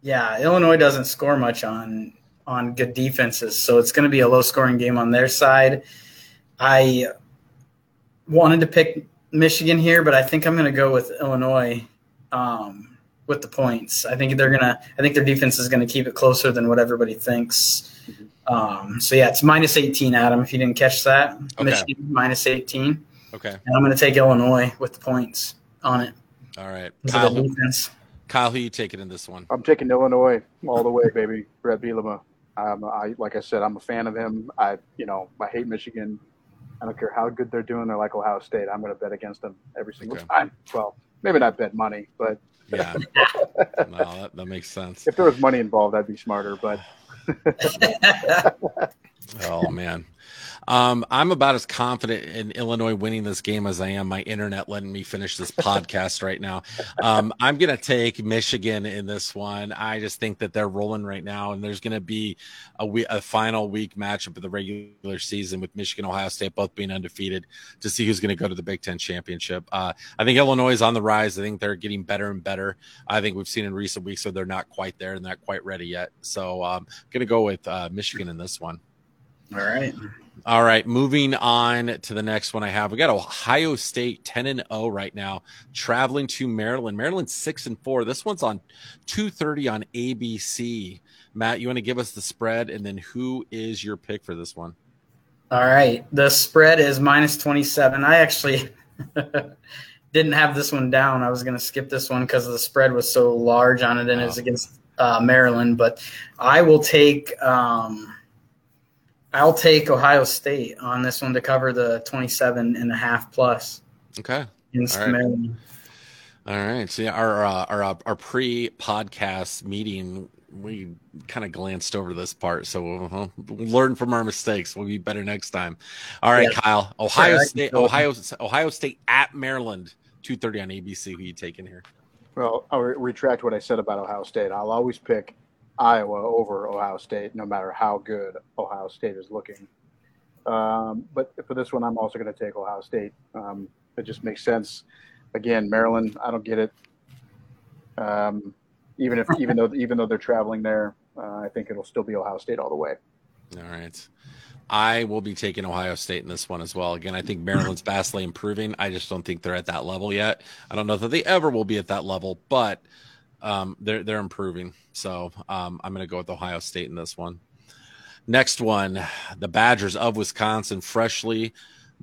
yeah, Illinois doesn't score much on on good defenses, so it's going to be a low-scoring game on their side. I wanted to pick Michigan here, but I think I'm going to go with Illinois um, with the points. I think they're going to. I think their defense is going to keep it closer than what everybody thinks. Um, so yeah, it's minus eighteen, Adam. If you didn't catch that, okay. Michigan minus eighteen. Okay, and I'm going to take Illinois with the points on it. All right, Kyle, Kyle, who you taking in this one? I'm taking Illinois all the way, baby. Brett Bielema. Um, I like I said, I'm a fan of him. I, you know, I hate Michigan. I don't care how good they're doing. They're like Ohio State. I'm going to bet against them every single okay. time. Well, maybe not bet money, but yeah, no, that, that makes sense. If there was money involved, I'd be smarter. But oh man. Um, I'm about as confident in Illinois winning this game as I am my internet letting me finish this podcast right now. Um, I'm going to take Michigan in this one. I just think that they're rolling right now, and there's going to be a, we- a final week matchup of the regular season with Michigan, Ohio State both being undefeated to see who's going to go to the Big Ten championship. Uh, I think Illinois is on the rise. I think they're getting better and better. I think we've seen in recent weeks that so they're not quite there and not quite ready yet. So um, I'm going to go with uh, Michigan in this one. All right. All right, moving on to the next one I have. We got Ohio State ten and oh right now, traveling to Maryland. Maryland's six and four. This one's on two thirty on A B C. Matt, you want to give us the spread, and then who is your pick for this one? All right, the spread is minus twenty-seven. I actually didn't have this one down. I was going to skip this one because the spread was so large on it, and oh. it was against uh, Maryland. But I will take um, – I'll take Ohio State on this one to cover the twenty-seven and a half plus. Okay. All right. Maryland. All right. So yeah, our, uh, our, uh, our pre-podcast meeting, we kind of glanced over this part. So we'll, we'll learn from our mistakes. We'll be better next time. All right, yeah. Kyle, Ohio sure, State, Ohio, Ohio State at Maryland, two thirty on A B C. Who you taking here? Well, I'll re- retract what I said about Ohio State. I'll always pick Iowa over Ohio State, no matter how good Ohio State is looking. Um, but for this one, I'm also going to take Ohio State. Um, it just makes sense. Again, Maryland, I don't get it. Um, even if, even though, even though they're traveling there, uh, I think it'll still be Ohio State all the way. All right. I will be taking Ohio State in this one as well. Again, I think Maryland's vastly improving. I just don't think they're at that level yet. I don't know that they ever will be at that level, but Um, they're they're improving, so um, I'm going to go with Ohio State in this one. Next one, the Badgers of Wisconsin, freshly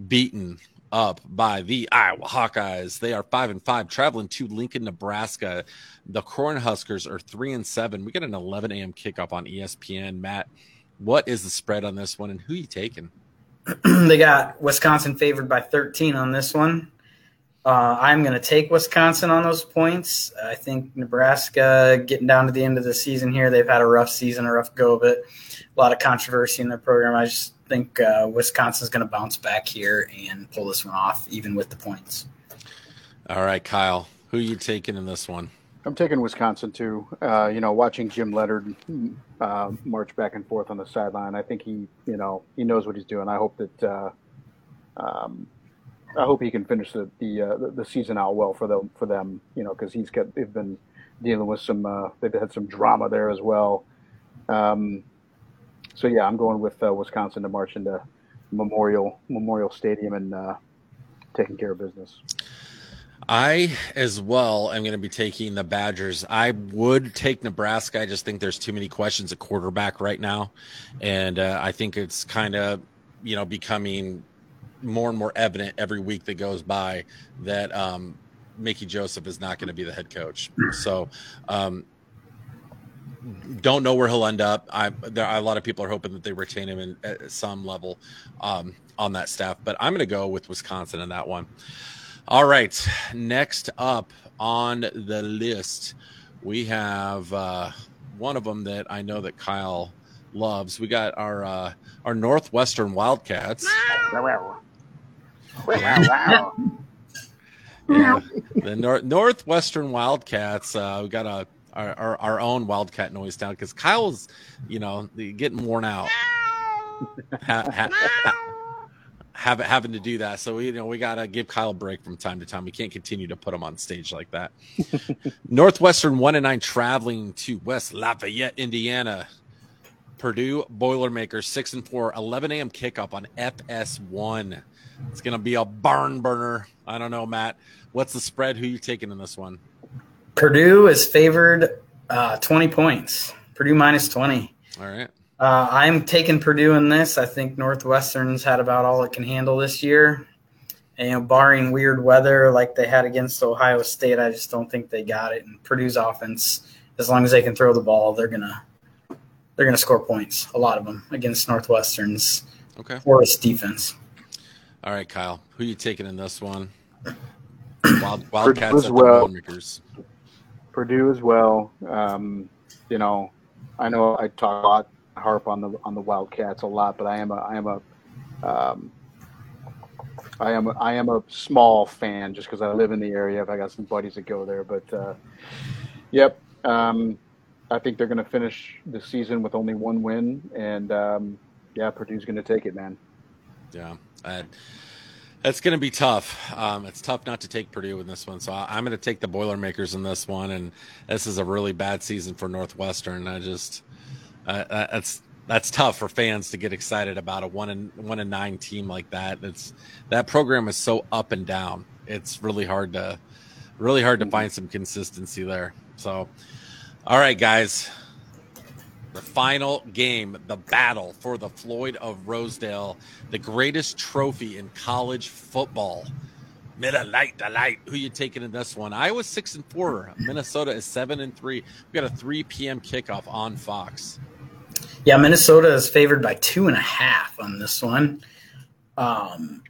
beaten up by the Iowa Hawkeyes. They are five and five, traveling to Lincoln, Nebraska. The Cornhuskers are three and seven. We got an eleven a.m. kickoff on E S P N. Matt, what is the spread on this one, and who are you taking? They got Wisconsin favored by thirteen on this one. Uh, I'm going to take Wisconsin on those points. I think Nebraska, getting down to the end of the season here, they've had a rough season, a rough go of it, a lot of controversy in their program. I just think uh, Wisconsin's going to bounce back here and pull this one off, even with the points. All right, Kyle, who are you taking in this one? I'm taking Wisconsin, too. Uh, you know, watching Jim Leonard uh, march back and forth on the sideline, I think he, you know, he knows what he's doing. I hope that uh, – um, I hope he can finish the the, uh, the season out well for them for them, you know, because he's got they've been dealing with some uh, they've had some drama there as well. Um, so yeah, I'm going with uh, Wisconsin to march into Memorial Memorial Stadium and uh, taking care of business. I, as well, am going to be taking the Badgers. I would take Nebraska. I just think there's too many questions at quarterback right now. And uh, I think it's kind of, you know, becoming more and more evident every week that goes by that um, Mickey Joseph is not going to be the head coach. So um, don't know where he'll end up. I, there are, a lot of people are hoping that they retain him in, at some level um, on that staff. But I'm going to go with Wisconsin in that one. All right, next up on the list, we have uh, one of them that I know that Kyle loves. We got our uh, our Northwestern Wildcats. Wow. Wow. Yeah, the nor- Northwestern Wildcats. Uh, we got a our, our, our own Wildcat noise down because Kyle's, you know, getting worn out. ha, ha, ha. Having having to do that, so you know we gotta give Kyle a break from time to time. We can't continue to put him on stage like that. Northwestern one and nine traveling to West Lafayette, Indiana. Purdue Boilermakers six and four. eleven a.m. kickoff on F S one. It's gonna be a barn burner. I don't know, Matt. What's the spread? Who you taking in this one? Purdue is favored uh, twenty points. Purdue minus twenty. All right. Uh, I'm taking Purdue in this. I think Northwestern's had about all it can handle this year. And you know, barring weird weather like they had against Ohio State, I just don't think they got it. And Purdue's offense, as long as they can throw the ball, they're gonna they're gonna score points, a lot of them, against Northwestern's okay. Forest defense. All right, Kyle, who are you taking in this one? Wild, Wildcats and well. Boilermakers. Purdue as well. Um, you know, I know I talk a lot. harp on the on the Wildcats a lot, but I am a I am a um, I am a, I am a small fan just because I live in the area. If I got some buddies that go there, but uh, yep, um, I think they're going to finish the season with only one win, and um, yeah, Purdue's going to take it, man. Yeah, I, that's going to be tough. Um, it's tough not to take Purdue in this one, so I, I'm going to take the Boilermakers in this one. And this is a really bad season for Northwestern. I just Uh, that's that's tough for fans to get excited about a one and one and nine team like that. That's that program is so up and down. It's really hard to really hard to find some consistency there. So, all right, guys, the final game, the battle for the Floyd of Rosedale, the greatest trophy in college football. Miller Lite Delight. Who you taking in this one? Iowa six and four. Minnesota is seven and three. We got a three p.m. kickoff on Fox. Yeah, Minnesota is favored by two and a half on this one. Um,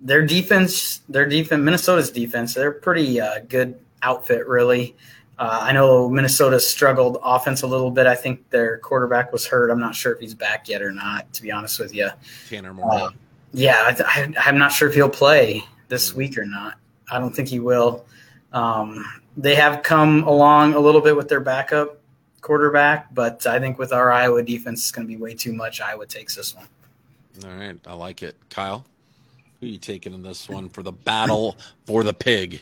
their defense, their defense, Minnesota's defense, they're a pretty uh, good outfit, really. Uh, I know Minnesota struggled offense a little bit. I think their quarterback was hurt. I'm not sure if he's back yet or not, to be honest with you. Tanner Moore. Uh, yeah, I th- I, I'm not sure if he'll play this week or not. I don't think he will. Um, they have come along a little bit with their backup quarterback, but I think with our Iowa defense, it's going to be way too much. Iowa takes this one. All right. I like it. Kyle, who are you taking in this one for the battle for the pig?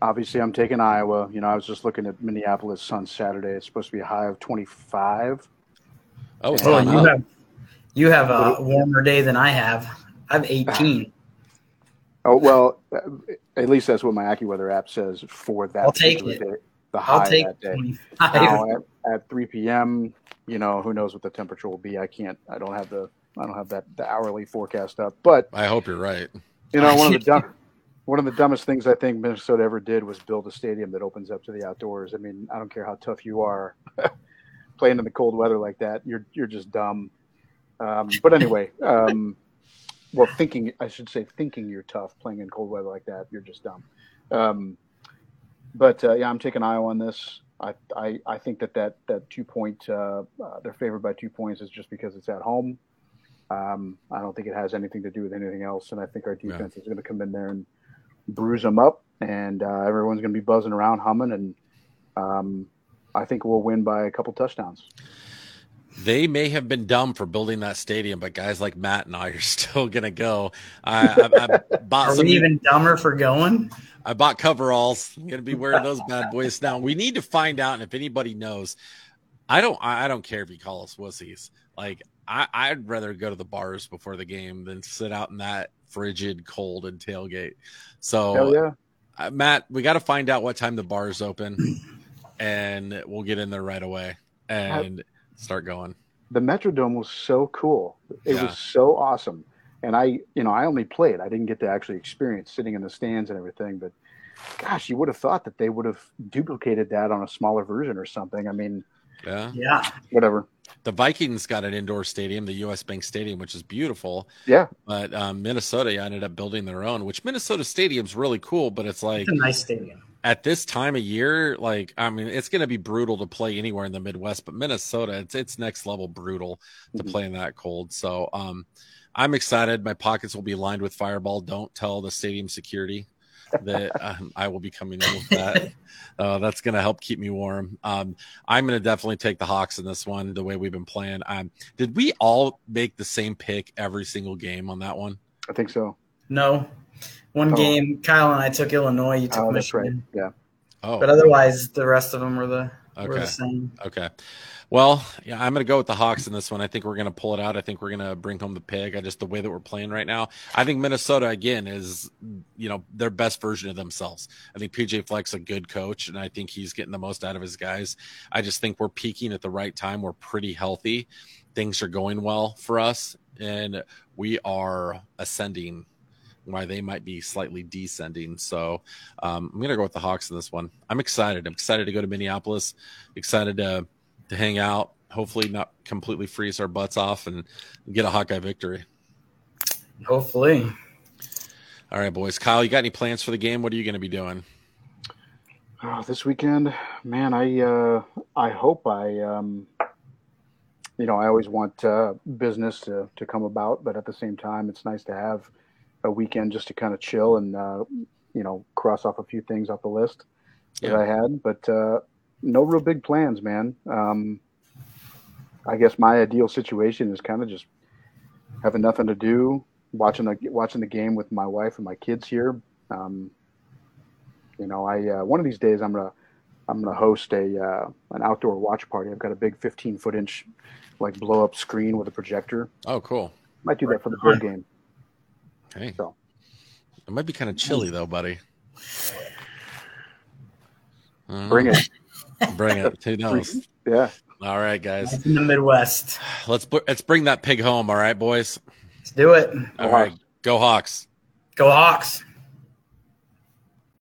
Obviously, I'm taking Iowa. You know, I was just looking at Minneapolis Sun Saturday. It's supposed to be a high of twenty-five. Oh, it's well, you have, you have a warmer day than I have. I have eighteen. Oh, well, at least that's what my AccuWeather app says for that. I'll take it. Day, the high I'll take that day. Now, at, at three p.m., you know, who knows what the temperature will be. I can't – I don't have the I don't have that the hourly forecast up. But – I hope you're right. You know, one of the dumb, one of the dumbest things I think Minnesota ever did was build a stadium that opens up to the outdoors. I mean, I don't care how tough you are playing in the cold weather like that. You're, you're just dumb. Um, but anyway um, – Well, thinking, I should say thinking you're tough playing in cold weather like that. You're just dumb. Um, but, uh, yeah, I'm taking Iowa on this. I I, I think that that, that two-point, uh, uh, they're favored by two points is just because it's at home. Um, I don't think it has anything to do with anything else, and I think our defense yeah. is going to come in there and bruise them up, and uh, everyone's going to be buzzing around, humming, and um, I think we'll win by a couple touchdowns. They may have been dumb for building that stadium, but guys like Matt and I are still going to go. I, I, I bought are some, we even dumber for going? I bought coveralls. I'm going to be wearing those bad boys now. We need to find out, and if anybody knows, I don't I don't care if you call us wussies. Like, I, I'd rather go to the bars before the game than sit out in that frigid cold and tailgate. So, Hell yeah. uh, Matt, we got to find out what time the bars open, and we'll get in there right away. And I- – start going. The Metrodome was so cool. It yeah. was so awesome. And I, you know, I only played. I didn't get to actually experience sitting in the stands and everything, but gosh, you would have thought that they would have duplicated that on a smaller version or something. I mean, yeah. Yeah. Whatever. The Vikings got an indoor stadium, the U S Bank Stadium, which is beautiful. Yeah. But um, Minnesota ended up building their own, which Minnesota Stadium's really cool, but it's like it's a nice stadium. At this time of year, like, I mean, it's going to be brutal to play anywhere in the Midwest, but Minnesota, it's it's next level brutal to mm-hmm. play in that cold. So um, I'm excited. My pockets will be lined with Fireball. Don't tell the stadium security that um, I will be coming in with that. Uh, that's going to help keep me warm. Um, I'm going to definitely take the Hawks in this one, the way we've been playing. Um, did we all make the same pick every single game on that one? I think so. No. One oh. game, Kyle and I took Illinois. You took oh, Michigan. That's right. Yeah. Oh. But otherwise, the rest of them were the, okay. were the same. Okay. Well, yeah, I'm going to go with the Hawks in this one. I think we're going to pull it out. I think we're going to bring home the pig. I just the way that we're playing right now. I think Minnesota again is, you know, their best version of themselves. I think P J Fleck's a good coach, and I think he's getting the most out of his guys. I just think we're peaking at the right time. We're pretty healthy. Things are going well for us, and we are ascending. Why they might be slightly descending. So um, I'm going to go with the Hawks in this one. I'm excited. I'm excited to go to Minneapolis, excited to, to hang out, hopefully not completely freeze our butts off and get a Hawkeye victory. Hopefully. All right, boys. Kyle, you got any plans for the game? What are you going to be doing? Oh, this weekend, man, I, uh, I hope I, um, you know, I always want uh, business to, to come about, but at the same time, it's nice to have a weekend just to kind of chill and, uh, you know, cross off a few things off the list yeah. that I had, but uh, no real big plans, man. Um, I guess my ideal situation is kind of just having nothing to do, watching the, watching the game with my wife and my kids here. Um, you know, I, uh, one of these days I'm going to, I'm going to host a, uh, an outdoor watch party. I've got a big fifteen foot inch, like blow up screen with a projector. Oh, cool. Might do that for the big game. Hey, so. It might be kind of chilly though, buddy. Bring it. Bring it. Who knows? Yeah. All right, guys. It's in the Midwest. Let's let's bring that pig home. All right, boys. Let's do it. All right. Go Hawks. Go Hawks.